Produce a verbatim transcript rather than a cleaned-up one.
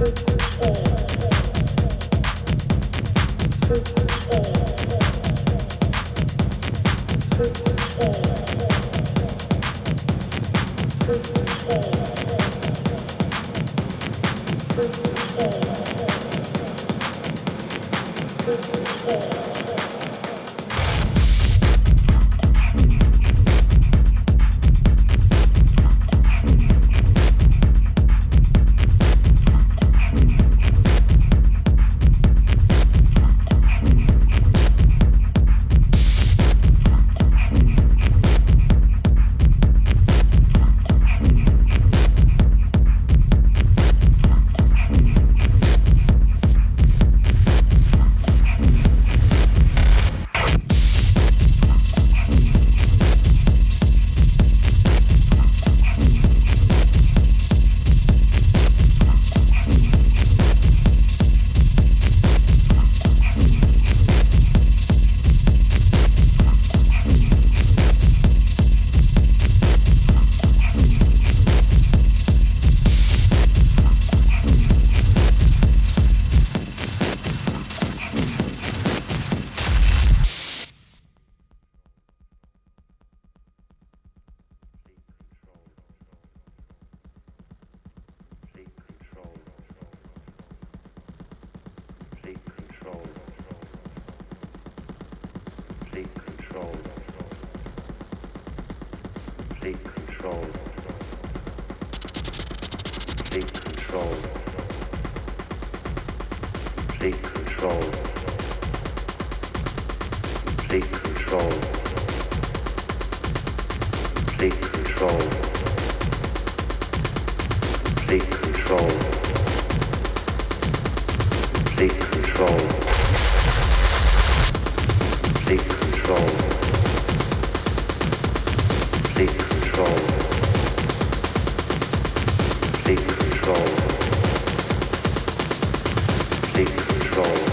Take control. Take control.